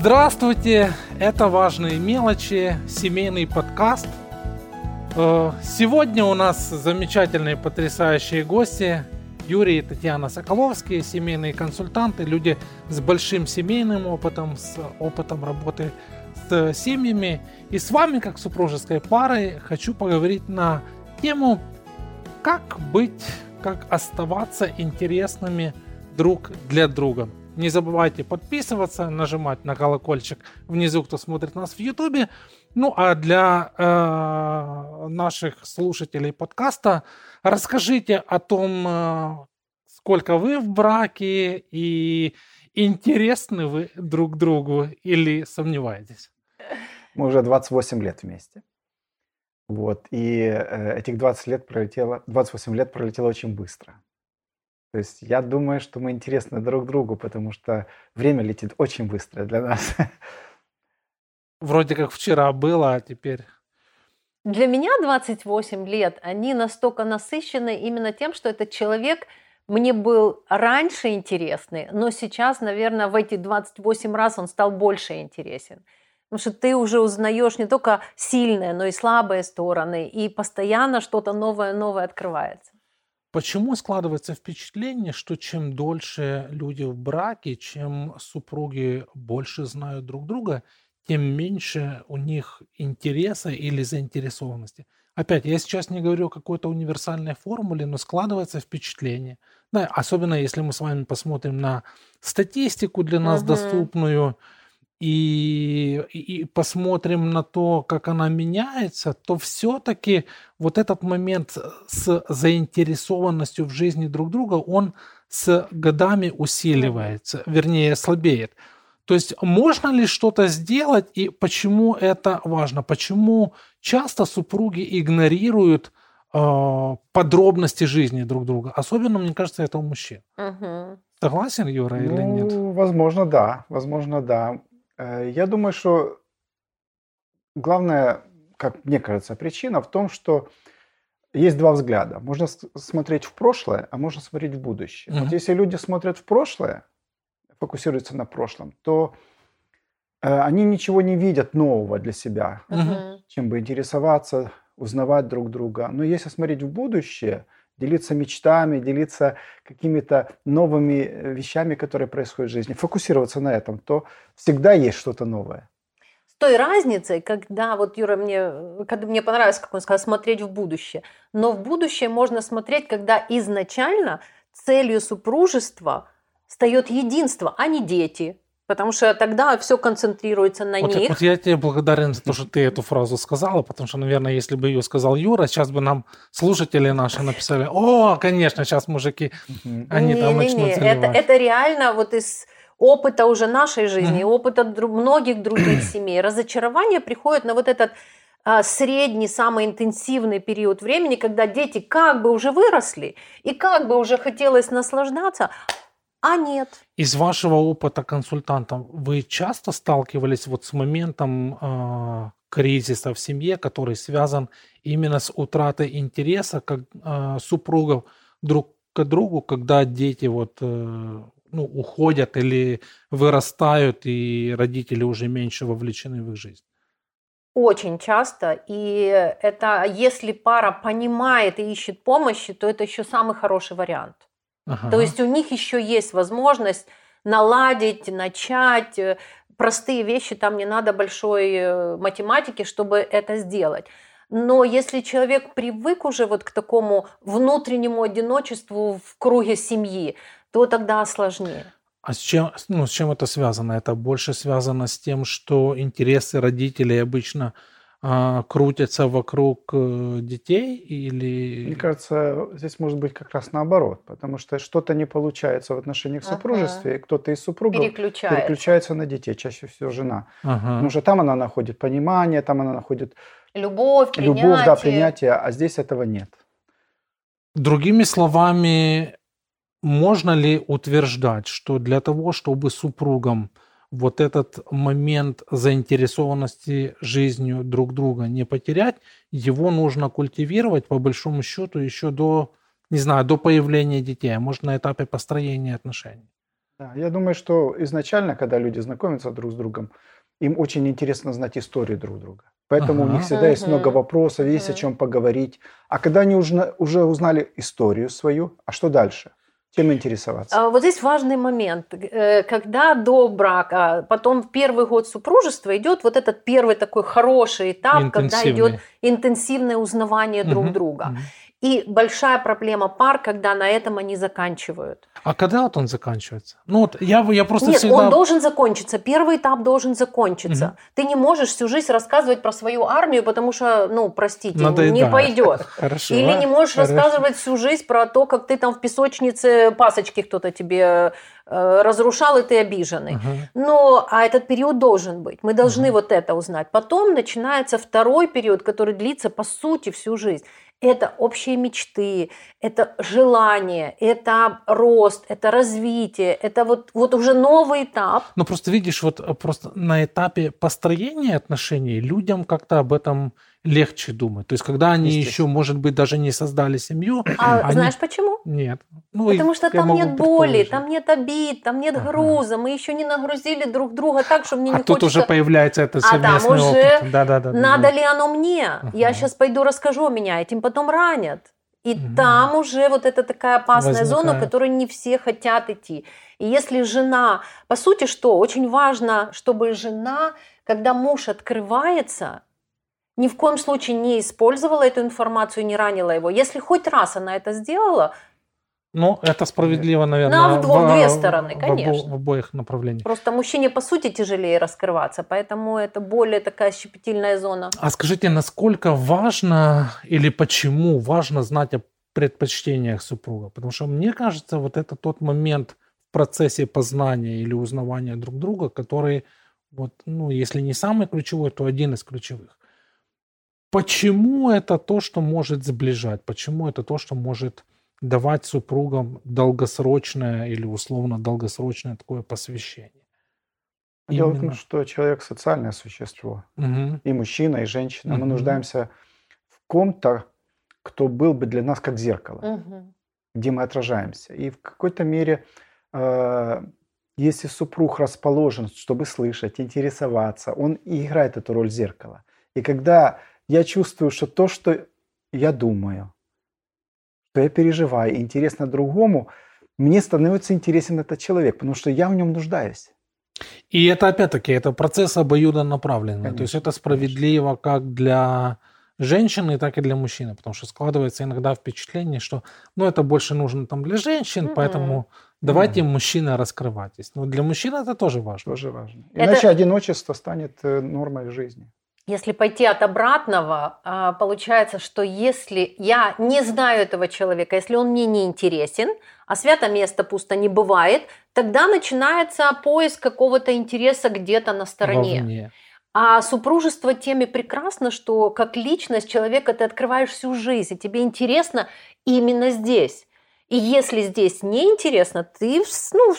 Здравствуйте, это «Важные мелочи», семейный подкаст. Сегодня у нас замечательные, потрясающие гости. Юрий и Татьяна Соколовские, семейные консультанты, люди с большим семейным опытом, с опытом работы с семьями. И с вами, как супружеской парой, хочу поговорить на тему «Как быть, как оставаться интересными друг для друга». Не забывайте подписываться, нажимать на колокольчик внизу, кто смотрит нас в Ютубе. Ну а для наших слушателей подкаста расскажите о том, сколько вы в браке и интересны вы друг другу или сомневаетесь. Мы уже 28 лет вместе. Вот. И этих 28 лет пролетело очень быстро. То есть я думаю, что мы интересны друг другу, потому что время летит очень быстро для нас. Вроде как вчера было, а теперь... Для меня 28 лет, они настолько насыщены именно тем, что этот человек мне был раньше интересный, но сейчас, наверное, в эти 28 раз он стал больше интересен. Потому что ты уже узнаешь не только сильные, но и слабые стороны, и постоянно что-то новое открывается. Почему складывается впечатление, что чем дольше люди в браке, чем супруги больше знают друг друга, тем меньше у них интереса или заинтересованности? Опять, я сейчас не говорю о какой-то универсальной формуле, но складывается впечатление. Да, особенно если мы с вами посмотрим на статистику для нас доступную и посмотрим на то, как она меняется, то все-таки вот этот момент с заинтересованностью в жизни друг друга, он с годами усиливается, вернее, слабеет. То есть можно ли что-то сделать, и почему это важно? Почему часто супруги игнорируют подробности жизни друг друга? Особенно, мне кажется, это у мужчин. Согласен, Юра, или нет? Возможно, да. Я думаю, что главная, как мне кажется, причина в том, что есть два взгляда. Можно смотреть в прошлое, а можно смотреть в будущее. Вот если люди смотрят в прошлое, фокусируются на прошлом, то они ничего не видят нового для себя, чем бы интересоваться, узнавать друг друга. Но если смотреть в будущее, делиться мечтами, делиться какими-то новыми вещами, которые происходят в жизни, фокусироваться на этом, то всегда есть что-то новое. С той разницей, когда вот Юра мне понравилось, как он сказал, смотреть в будущее. Но в будущее можно смотреть, когда изначально целью супружества встает единство, а не дети. Потому что тогда все концентрируется на них. Вот я тебе благодарен за то, что ты эту фразу сказала, потому что, наверное, если бы ее сказал Юра, сейчас бы нам слушатели наши написали: «О, конечно, сейчас мужики, они там начнут заливать». Это реально вот из опыта уже нашей жизни, опыта многих других семей. Разочарование приходит на вот этот средний, самый интенсивный период времени, когда дети как бы уже выросли и как бы уже хотелось наслаждаться, а нет. Из вашего опыта консультантом вы часто сталкивались вот с моментом кризиса в семье, который связан именно с утратой интереса супругов друг к другу, когда дети уходят или вырастают, и родители уже меньше вовлечены в их жизнь? Очень часто. И это, если пара понимает и ищет помощи, то это еще самый хороший вариант. То есть у них еще есть возможность наладить, начать. Простые вещи, там не надо большой математики, чтобы это сделать. Но если человек привык уже вот к такому внутреннему одиночеству в круге семьи, то тогда сложнее. А с чем это связано? Это больше связано с тем, что интересы родителей обычно крутятся вокруг детей, или... Мне кажется, здесь может быть как раз наоборот, потому что что-то не получается в отношениях супружества, и кто-то из супругов переключается на детей, чаще всего жена. Потому что там она находит понимание, там она находит любовь, принятие, а здесь этого нет. Другими словами, можно ли утверждать, что для того, чтобы супругам вот этот момент заинтересованности жизнью друг друга не потерять, его нужно культивировать, по большому счету, еще до появления детей, а может, на этапе построения отношений? Да, я думаю, что изначально, когда люди знакомятся друг с другом, им очень интересно знать историю друг друга. Поэтому у них всегда есть много вопросов, есть о чем поговорить. А когда они уже узнали историю свою, а что дальше? Чем интересоваться? Вот здесь важный момент. Когда до брака, потом в первый год супружества идет вот этот первый такой хороший этап, когда идет интенсивное узнавание друг друга. И большая проблема пар, когда на этом они заканчивают. А когда вот он заканчивается? Ну, вот я просто Нет, всегда... он должен закончиться. Первый этап должен закончиться. Ты не можешь всю жизнь рассказывать про свою армию, потому что, ну, простите, надоедает. Не пойдет. Хорошо. Или не можешь рассказывать всю жизнь про то, как ты там в песочнице пасочки кто-то тебе разрушал, и ты обиженный. Но этот период должен быть. Мы должны вот это узнать. Потом начинается второй период, который длится, по сути, всю жизнь. Это общие мечты, это желание, это рост, это развитие, это вот уже новый этап. Но просто видишь, вот просто на этапе построения отношений людям как-то об этом легче думать. То есть, когда они еще, может быть, даже не создали семью. А знаешь почему? Нет. Ну, потому что там нет боли, там нет обид, там нет груза. Мы еще не нагрузили друг друга так, что мне не хочется... А тут уже появляется это совместный опыт. Да, надо ли оно мне? Я сейчас пойду расскажу, меня этим потом ранят. И там уже вот это такая опасная зона, в которую не все хотят идти. И если жена... По сути, что? Очень важно, чтобы жена, когда муж открывается... ни в коем случае не использовала эту информацию, не ранила его. Если хоть раз она это сделала... Ну, это справедливо, наверное. Две стороны, конечно. В обоих направлениях. Просто мужчине, по сути, тяжелее раскрываться, поэтому это более такая щепетильная зона. А скажите, насколько важно или почему важно знать о предпочтениях супруга? Потому что, мне кажется, вот это тот момент в процессе познания или узнавания друг друга, который, вот, ну, если не самый ключевой, то один из ключевых. Почему это то, что может сближать? Почему это то, что может давать супругам долгосрочное или условно долгосрочное такое посвящение? Дело в том, что человек социальное существо. И мужчина, и женщина. Мы нуждаемся в ком-то, кто был бы для нас как зеркало, где мы отражаемся. И в какой-то мере, если супруг расположен, чтобы слышать, интересоваться, он и играет эту роль зеркала. И когда... я чувствую, что то, что я думаю, что я переживаю, интересно другому, мне становится интересен этот человек, потому что я в нем нуждаюсь. И это, опять-таки, это процесс обоюдонаправленный. Конечно. То есть это справедливо как для женщины, так и для мужчины, потому что складывается иногда впечатление, что ну, это больше нужно там, для женщин, поэтому давайте, мужчина, раскрывайтесь. Но для мужчин это тоже важно. Тоже важно. Иначе одиночество станет нормой жизни. Если пойти от обратного, получается, что если я не знаю этого человека, если он мне не интересен, а свято место пусто не бывает, тогда начинается поиск какого-то интереса где-то на стороне. Вовне. А супружество тем и прекрасно, что как личность человека ты открываешь всю жизнь, и тебе интересно именно здесь. И если здесь неинтересно, ты в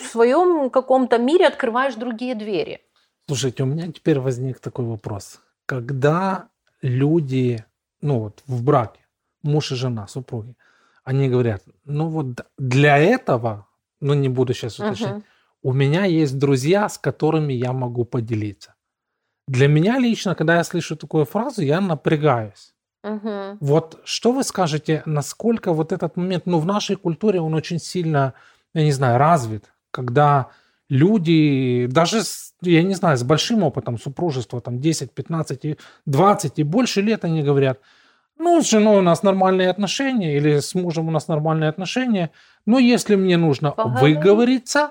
своем каком-то мире открываешь другие двери. Слушайте, у меня теперь возник такой вопрос. Когда люди, ну вот в браке, муж и жена, супруги, они говорят, ну вот для этого, ну не буду сейчас уточнять, у меня есть друзья, с которыми я могу поделиться. Для меня лично, когда я слышу такую фразу, я напрягаюсь. Вот что вы скажете, насколько вот этот момент, ну в нашей культуре он очень сильно, я не знаю, развит, когда... люди, даже, я не знаю, с большим опытом супружества, там 10, 15, 20 и больше лет они говорят, ну, с женой у нас нормальные отношения или с мужем у нас нормальные отношения, но если мне нужно выговориться,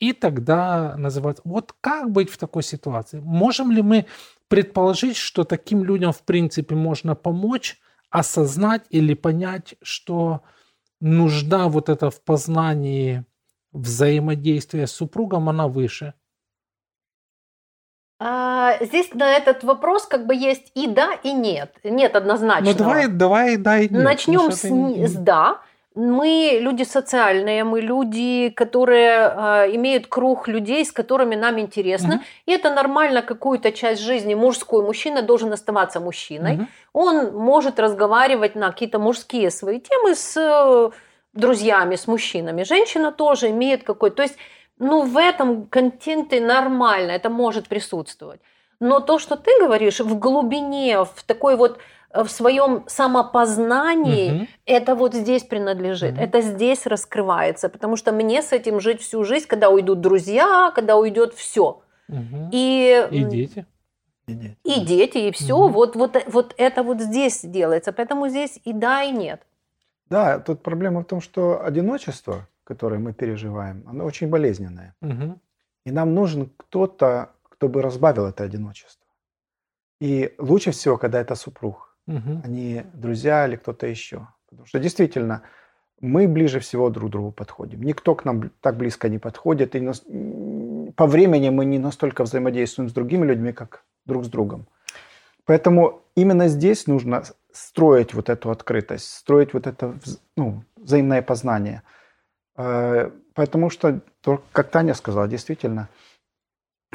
и тогда называть. Вот как быть в такой ситуации? Можем ли мы предположить, что таким людям, в принципе, можно помочь осознать или понять, что нужда вот эта в познании... взаимодействие с супругом, она выше? Здесь на этот вопрос как бы есть и да, и нет. Нет однозначного. Ну давай да и нет. Начнем с да. Мы люди социальные, мы люди, которые имеют круг людей, с которыми нам интересно. И это нормально, какую-то часть жизни мужскую. Мужчина должен оставаться мужчиной. Он может разговаривать на какие-то мужские свои темы с друзьями, с мужчинами. Женщина тоже имеет какой-то... То есть, ну, в этом контенте нормально, это может присутствовать. Но то, что ты говоришь, в глубине, в такой вот, в своем самопознании, угу. это вот здесь принадлежит, угу. это здесь раскрывается. Потому что мне с этим жить всю жизнь, когда уйдут друзья, когда уйдет все. Угу. И дети. И дети, и все. Угу. Вот это вот здесь делается. Поэтому здесь и да, и нет. Да, тут проблема в том, что одиночество, которое мы переживаем, оно очень болезненное. Угу. И нам нужен кто-то, кто бы разбавил это одиночество. И лучше всего, когда это супруг, угу. а не друзья или кто-то еще. Потому что действительно, мы ближе всего друг к другу подходим. Никто к нам так близко не подходит. И по времени мы не настолько взаимодействуем с другими людьми, как друг с другом. Поэтому именно здесь нужно строить вот эту открытость, строить вот это взаимное познание. Потому что, как Таня сказала, действительно,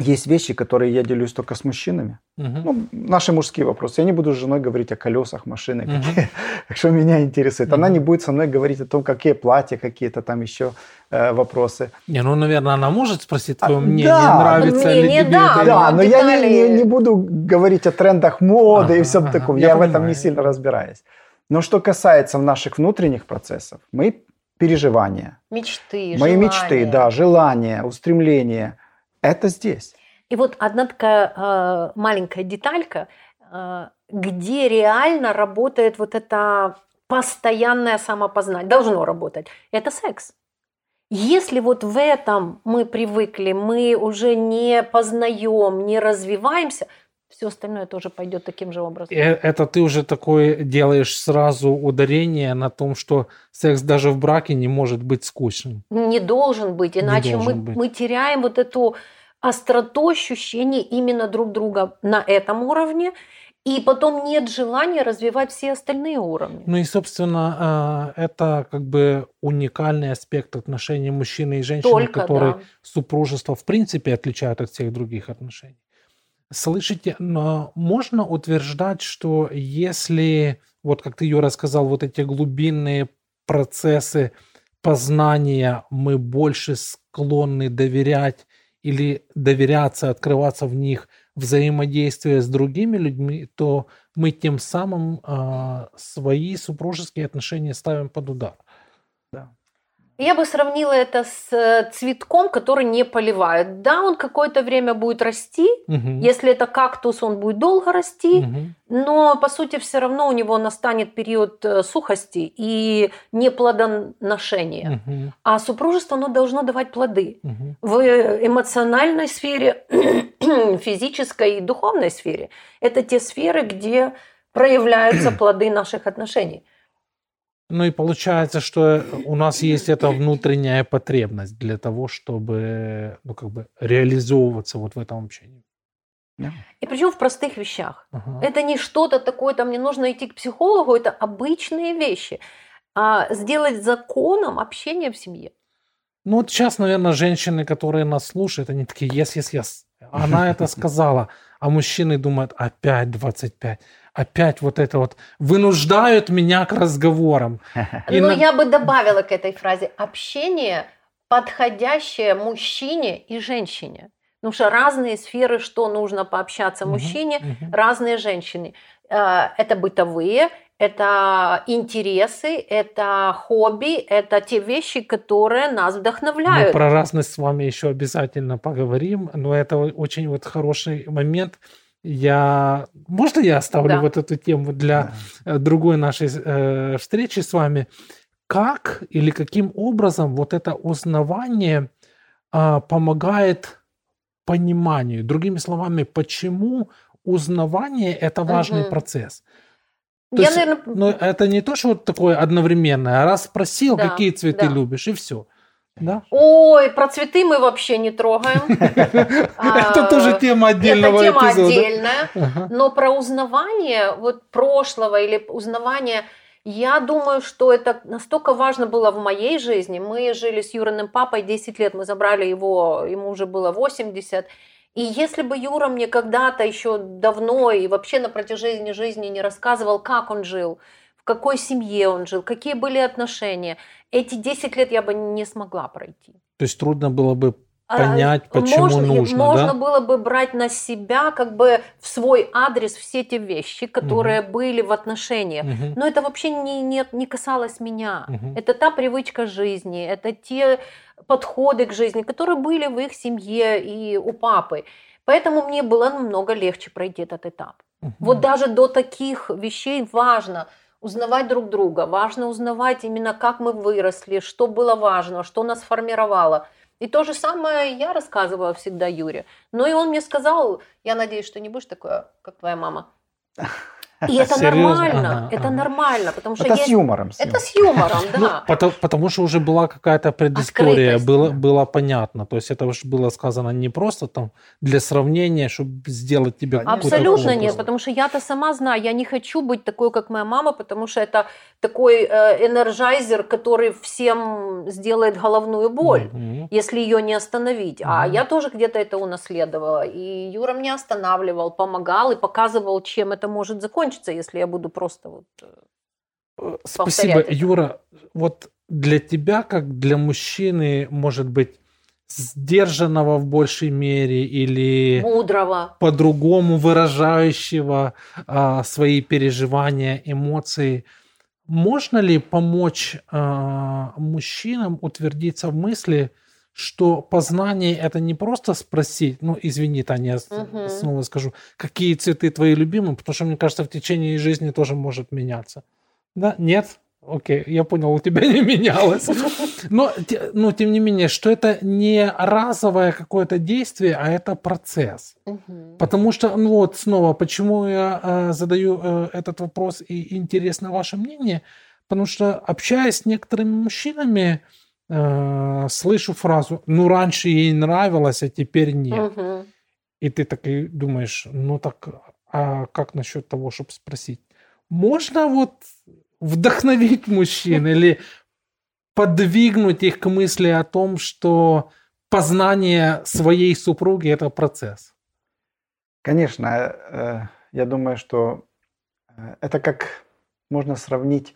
есть вещи, которые я делюсь только с мужчинами. Uh-huh. Наши мужские вопросы. Я не буду с женой говорить о колесах машины, uh-huh. какие, что меня интересует. Uh-huh. Она не будет со мной говорить о том, какие платья, какие-то там еще вопросы. Наверное, она может спросить твое мнение, да. нравится ли тебе. Да, да, но я не буду говорить о трендах моды и всем таком. Я в этом не сильно разбираюсь. Но что касается наших внутренних процессов, мои переживания, мои мечты, да, желания, устремления, это здесь. И вот одна такая маленькая деталька, где реально работает вот это постоянное самопознание, должно работать, это секс. Если вот в этом мы привыкли, мы уже не познаем, не развиваемся, все остальное тоже пойдет таким же образом. Это ты уже такое делаешь сразу ударение на том, что секс даже в браке не может быть скучным. Не должен быть, иначе мы теряем вот эту остроту ощущений именно друг друга на этом уровне, и потом нет желания развивать все остальные уровни. Ну и, собственно, это как бы уникальный аспект отношений мужчины и женщины, которые да. супружество в принципе отличают от всех других отношений. Слышите, но можно утверждать, что если, вот как ты, Юра, сказал, вот эти глубинные процессы познания мы больше склонны доверять или доверяться, открываться в них, взаимодействие с другими людьми, то мы тем самым свои супружеские отношения ставим под удар. Да. Я бы сравнила это с цветком, который не поливают. Да, он какое-то время будет расти. Угу. Если это кактус, он будет долго расти. Угу. Но, по сути, все равно у него настанет период сухости и неплодоношения. Угу. А супружество, оно должно давать плоды. Угу. В эмоциональной сфере, физической и духовной сфере. Это те сферы, где проявляются плоды наших отношений. Ну и получается, что у нас есть эта внутренняя потребность для того, чтобы реализовываться вот в этом общении. Yeah. И причем в простых вещах. Uh-huh. Это не что-то такое, там не нужно идти к психологу, это обычные вещи. А сделать законом общение в семье. Ну вот сейчас, наверное, женщины, которые нас слушают, они такие, yes. Она это сказала, а мужчины думают, опять 25. Опять вот это вот вынуждают меня к разговорам. Но я бы добавила к этой фразе общение, подходящее мужчине и женщине. Потому что разные сферы, что нужно пообщаться мужчине, разные женщины. Это бытовые, это интересы, это хобби, это те вещи, которые нас вдохновляют. Мы про разность с вами еще обязательно поговорим, но это очень хороший момент. Можно я оставлю вот эту тему для другой нашей встречи с вами? Как или каким образом вот это узнавание помогает пониманию? Другими словами, почему узнавание – это важный процесс? Это не то, что вот такое одновременное. Раз спросил, какие цветы любишь, и все. Да? Ой, про цветы мы вообще не трогаем. Это тоже тема отдельного эпизода. Это тема отдельная. Но про узнавание прошлого или узнавание, я думаю, что это настолько важно было в моей жизни. Мы жили с Юриным папой 10 лет, мы забрали его, ему уже было 80. И если бы Юра мне когда-то еще давно и вообще на протяжении жизни не рассказывал, как он жил, в какой семье он жил, какие были отношения. Эти 10 лет я бы не смогла пройти. То есть трудно было бы понять, почему нужно, можно было бы брать на себя как бы в свой адрес все те вещи, которые были в отношениях. Но это вообще не касалось меня. Это та привычка жизни, это те подходы к жизни, которые были в их семье и у папы. Поэтому мне было намного легче пройти этот этап. Вот даже до таких вещей важно узнавать друг друга, важно узнавать именно, как мы выросли, что было важно, что нас формировало. И то же самое я рассказывала всегда Юре. Но и он мне сказал, я надеюсь, что не будешь такое, как твоя мама. И это нормально, это нормально. Это с юмором. Это с юмором, да. Потому что уже была какая-то предыстория, было понятно. То есть это уже было сказано не просто там для сравнения, чтобы сделать тебя... Абсолютно нет, потому что я-то сама знаю, я не хочу быть такой, как моя мама, потому что это такой энерджайзер, который всем сделает головную боль, если ее не остановить. А я тоже где-то это унаследовала. И Юра меня останавливал, помогал и показывал, чем это может закончиться, если я буду просто вот Спасибо, это. Юра. Вот для тебя, как для мужчины, может быть, сдержанного в большей мере или мудрого, по-другому выражающего свои переживания, эмоции, можно ли помочь мужчинам утвердиться в мысли, что познание – это не просто спросить, ну, извини, Таня, я снова скажу, какие цветы твои любимые, потому что, мне кажется, в течение жизни тоже может меняться. Да? Нет? Окей, я понял, у тебя не менялось. Но, тем не менее, что это не разовое какое-то действие, а это процесс. Потому что, ну вот снова, почему я задаю этот вопрос и интересно ваше мнение, потому что, общаясь с некоторыми мужчинами, слышу фразу, ну, раньше ей нравилось, а теперь нет. И ты так и думаешь, ну так, а как насчет того, чтобы спросить? Можно вот вдохновить мужчин или подвигнуть их к мысли о том, что познание своей супруги – это процесс? Конечно, я думаю, что это как можно сравнить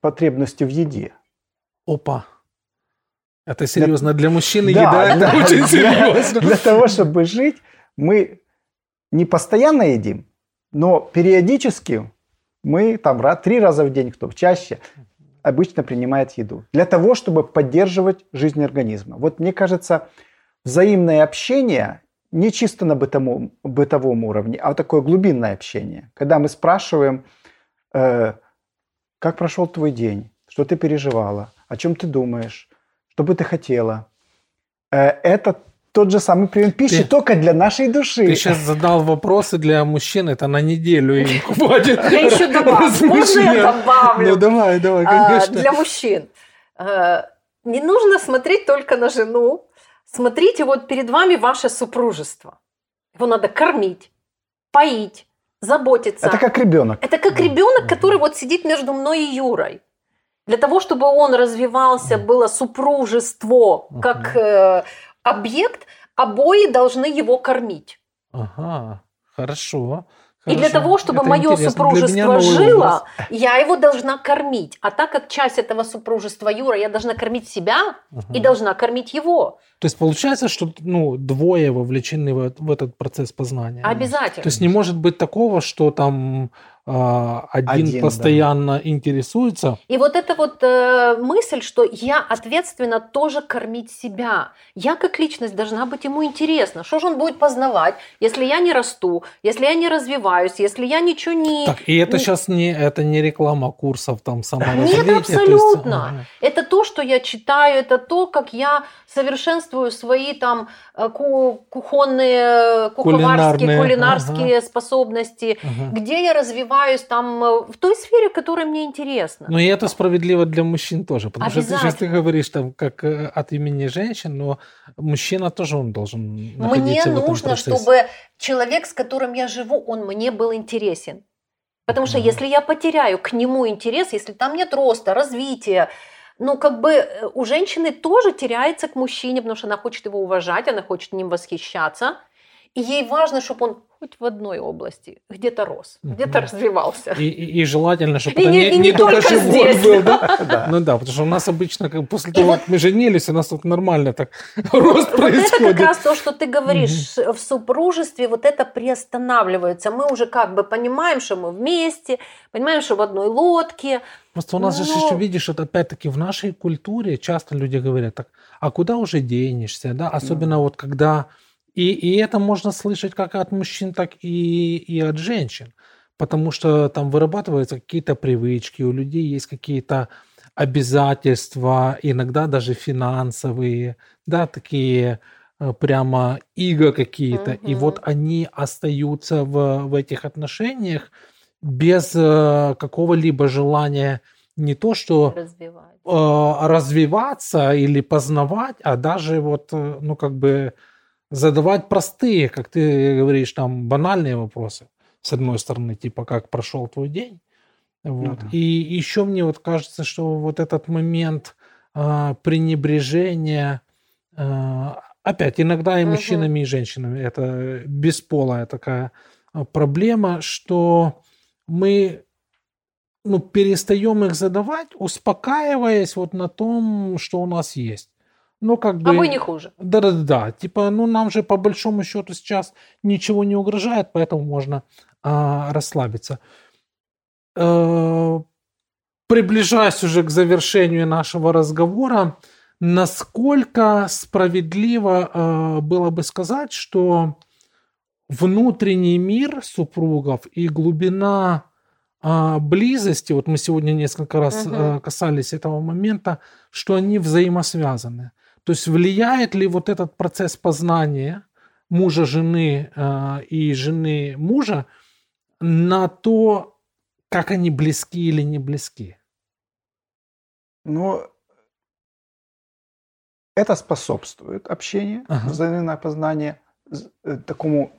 потребностью в еде. Опа! Это серьезно. Для мужчины еда очень серьезно. Для того, чтобы жить, мы не постоянно едим, но периодически мы там 3 раза в день, кто чаще, обычно принимает еду. Для того, чтобы поддерживать жизнь организма. Вот мне кажется, взаимное общение не чисто на бытовом уровне, а такое глубинное общение. Когда мы спрашиваем... Как прошел твой день? Что ты переживала? О чем ты думаешь? Что бы ты хотела? Это тот же самый прием пищи, только для нашей души. Ты сейчас задал вопросы для мужчин, это на неделю им хватит. Я еще добавлю. Можно я добавлю? Ну давай, конечно. Для мужчин. Не нужно смотреть только на жену. Смотрите, вот перед вами ваше супружество. Его надо кормить, поить, заботиться. Это как ребенок. Это как ребенок, который вот сидит между мной и Юрой. Для того, чтобы он развивался, было супружество как объект, обои должны его кормить. Ага, хорошо. И для того, чтобы мое супружество жило, я его должна кормить. А так как часть этого супружества Юра, я должна кормить себя и должна кормить его. То есть получается, что 2 вовлечены в этот процесс познания. Обязательно. То есть не может быть такого, что там один постоянно интересуется. И вот эта вот мысль, что я ответственно тоже кормить себя. Я как личность должна быть ему интересна. Что же он будет познавать, если я не расту, если я не развиваюсь, если я ничего не... Так, и это сейчас не реклама курсов там саморазвития. Нет, абсолютно. Это то, что я читаю, это то, как я совершенствую свои там кулинарские способности, где я развиваю там в той сфере, которая мне интересна. Но и это справедливо для мужчин тоже, потому что сейчас ты говоришь там как от имени женщин, но мужчина тоже он должен находиться в этом процессе. Мне нужно, чтобы человек, с которым я живу, он мне был интересен. Потому что если я потеряю к нему интерес, если там нет роста, развития, у женщины тоже теряется к мужчине, потому что она хочет его уважать, она хочет им восхищаться, и ей важно, чтобы он хоть в одной области где-то рос, где-то развивался. И желательно, чтобы это не только живот был. Да? Ну да, потому что у нас обычно после того, как мы женились, у нас тут нормально так рост происходит. Это как раз то, что ты говоришь, в супружестве вот это приостанавливается. Мы уже как бы понимаем, что мы вместе, понимаем, что в одной лодке. Просто у нас же еще, видишь, это опять-таки в нашей культуре часто люди говорят так, а куда уже денешься, да? Особенно вот когда... И это можно слышать как от мужчин, так и от женщин, потому что там вырабатываются какие-то привычки, у людей есть какие-то обязательства, иногда даже финансовые, да, такие прямо иго какие-то. И вот они остаются в этих отношениях без какого-либо желания не то, что развиваться или познавать, а даже вот, ну, как бы... задавать простые, как ты говоришь, там банальные вопросы, с одной стороны, типа, как прошел твой день. Вот. И еще мне вот кажется, что вот этот момент пренебрежения, опять, иногда и мужчинами, и женщинами, это бесполая такая проблема, что мы перестаем их задавать, успокаиваясь вот на том, что у нас есть. Ну, как бы, а вы не хуже. Да-да-да. Типа, ну, нам же по большому счету сейчас ничего не угрожает, поэтому можно расслабиться. Приближаясь уже к завершению нашего разговора, насколько справедливо было бы сказать, что внутренний мир супругов и глубина близости, вот мы сегодня несколько раз касались этого момента, что они взаимосвязаны. То есть влияет ли вот этот процесс познания мужа жены и жены мужа на то, как они близки или не близки? Ну, это способствует общению, взаимное познание, такому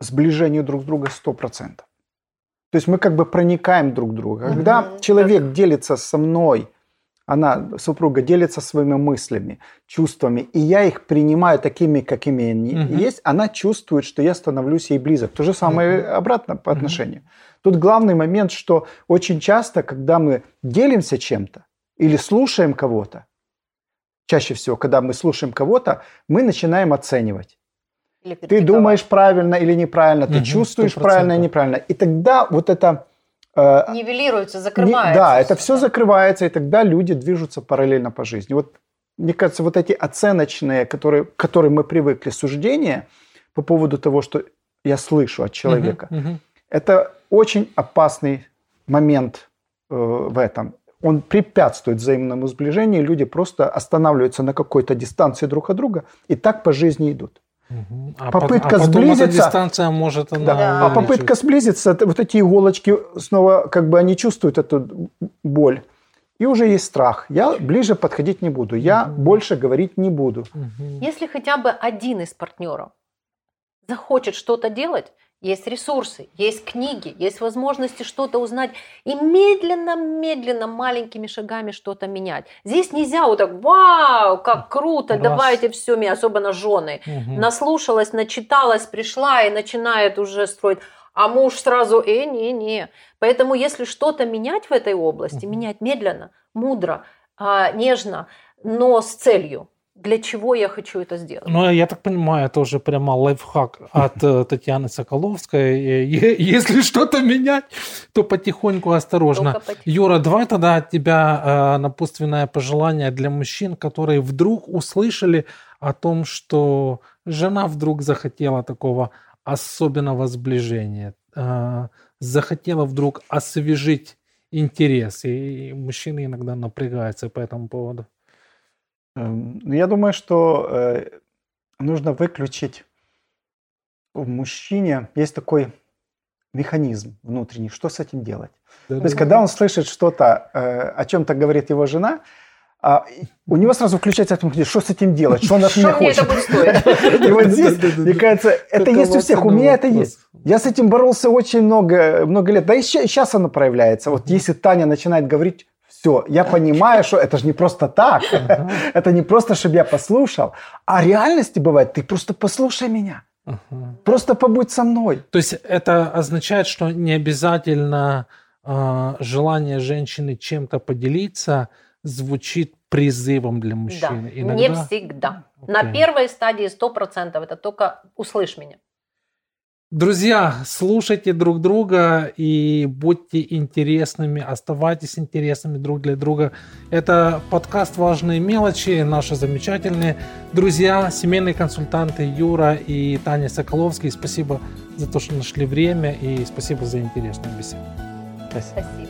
сближению друг с другом 100%. То есть мы как бы проникаем друг в друга. Когда человек делится со мной, она, супруга, делится своими мыслями, чувствами, и я их принимаю такими, какими они есть, она чувствует, что я становлюсь ей близок. То же самое обратно по отношению. Тут главный момент, что очень часто, когда мы делимся чем-то или слушаем кого-то, чаще всего, когда мы слушаем кого-то, мы начинаем оценивать. Ты думаешь правильно или неправильно, ты чувствуешь 100%. Правильно или неправильно. И тогда вот это... нивелируется, закрывается. Да, это все закрывается, и тогда люди движутся параллельно по жизни. Вот, мне кажется, вот эти оценочные, к которым мы привыкли, суждения по поводу того, что я слышу от человека, это очень опасный момент в этом. Он препятствует взаимному сближению, люди просто останавливаются на какой-то дистанции друг от друга и так по жизни идут. А попытка сблизиться, эта дистанция может она попытка сблизиться, вот эти иголочки снова как бы они чувствуют эту боль. И уже есть страх. Я ближе подходить не буду, я больше говорить не буду. Если хотя бы один из партнеров захочет что-то делать, есть ресурсы, есть книги, есть возможности что-то узнать и медленно-медленно маленькими шагами что-то менять. Здесь нельзя вот так, вау, как круто, давайте все, особенно жены. Наслушалась, начиталась, пришла и начинает уже строить. А муж сразу, не-не. Поэтому если что-то менять в этой области, менять медленно, мудро, нежно, но с целью. Для чего я хочу это сделать? Ну, я так понимаю, это уже прямо лайфхак от Татьяны Соколовской. Если что-то менять, то потихоньку, осторожно. Потихоньку. Юра, давай тогда от тебя напутственное пожелание для мужчин, которые вдруг услышали о том, что жена вдруг захотела такого особенного сближения, захотела вдруг освежить интерес. И мужчины иногда напрягаются по этому поводу. Я думаю, что нужно выключить в мужчине, есть такой механизм внутренний, что с этим делать. То есть, когда он слышит что-то, о чем-то говорит его жена, у него сразу включается этот механизм, что с этим делать, что он от меня хочет. И вот здесь, мне кажется, это есть у всех, у меня это есть. Я с этим боролся очень много лет, да и сейчас оно проявляется. Вот если Таня начинает говорить, все, я понимаю, что это же не просто так. Это не просто, чтобы я послушал. А в реальности бывает, ты просто послушай меня. Ага. Просто побудь со мной. То есть это означает, что не обязательно желание женщины чем-то поделиться звучит призывом для мужчины. Да, иногда... не всегда. Okay. На первой стадии 100% это только «услышь меня». Друзья, слушайте друг друга и будьте интересными, оставайтесь интересными друг для друга. Это подкаст «Важные мелочи», наши замечательные друзья, семейные консультанты Юра и Таня Соколовские. Спасибо за то, что нашли время, и спасибо за интересную беседу. Спасибо.